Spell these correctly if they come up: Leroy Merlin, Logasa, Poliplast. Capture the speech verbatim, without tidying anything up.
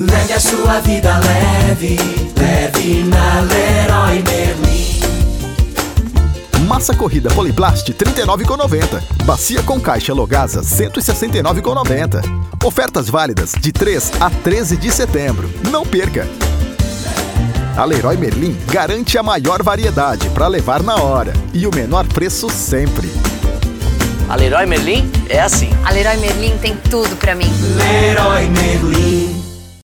Leve a sua vida leve, leve na Leroy Merlin. Massa corrida Poliplast trinta e nove reais e noventa centavos. Bacia com caixa Logasa cento e sessenta e nove reais e noventa centavos. Ofertas válidas de três a treze de setembro. Não perca! A Leroy Merlin garante a maior variedade para levar na hora e o menor preço sempre. A Leroy Merlin é assim. A Leroy Merlin tem tudo para mim. Leroy Merlin.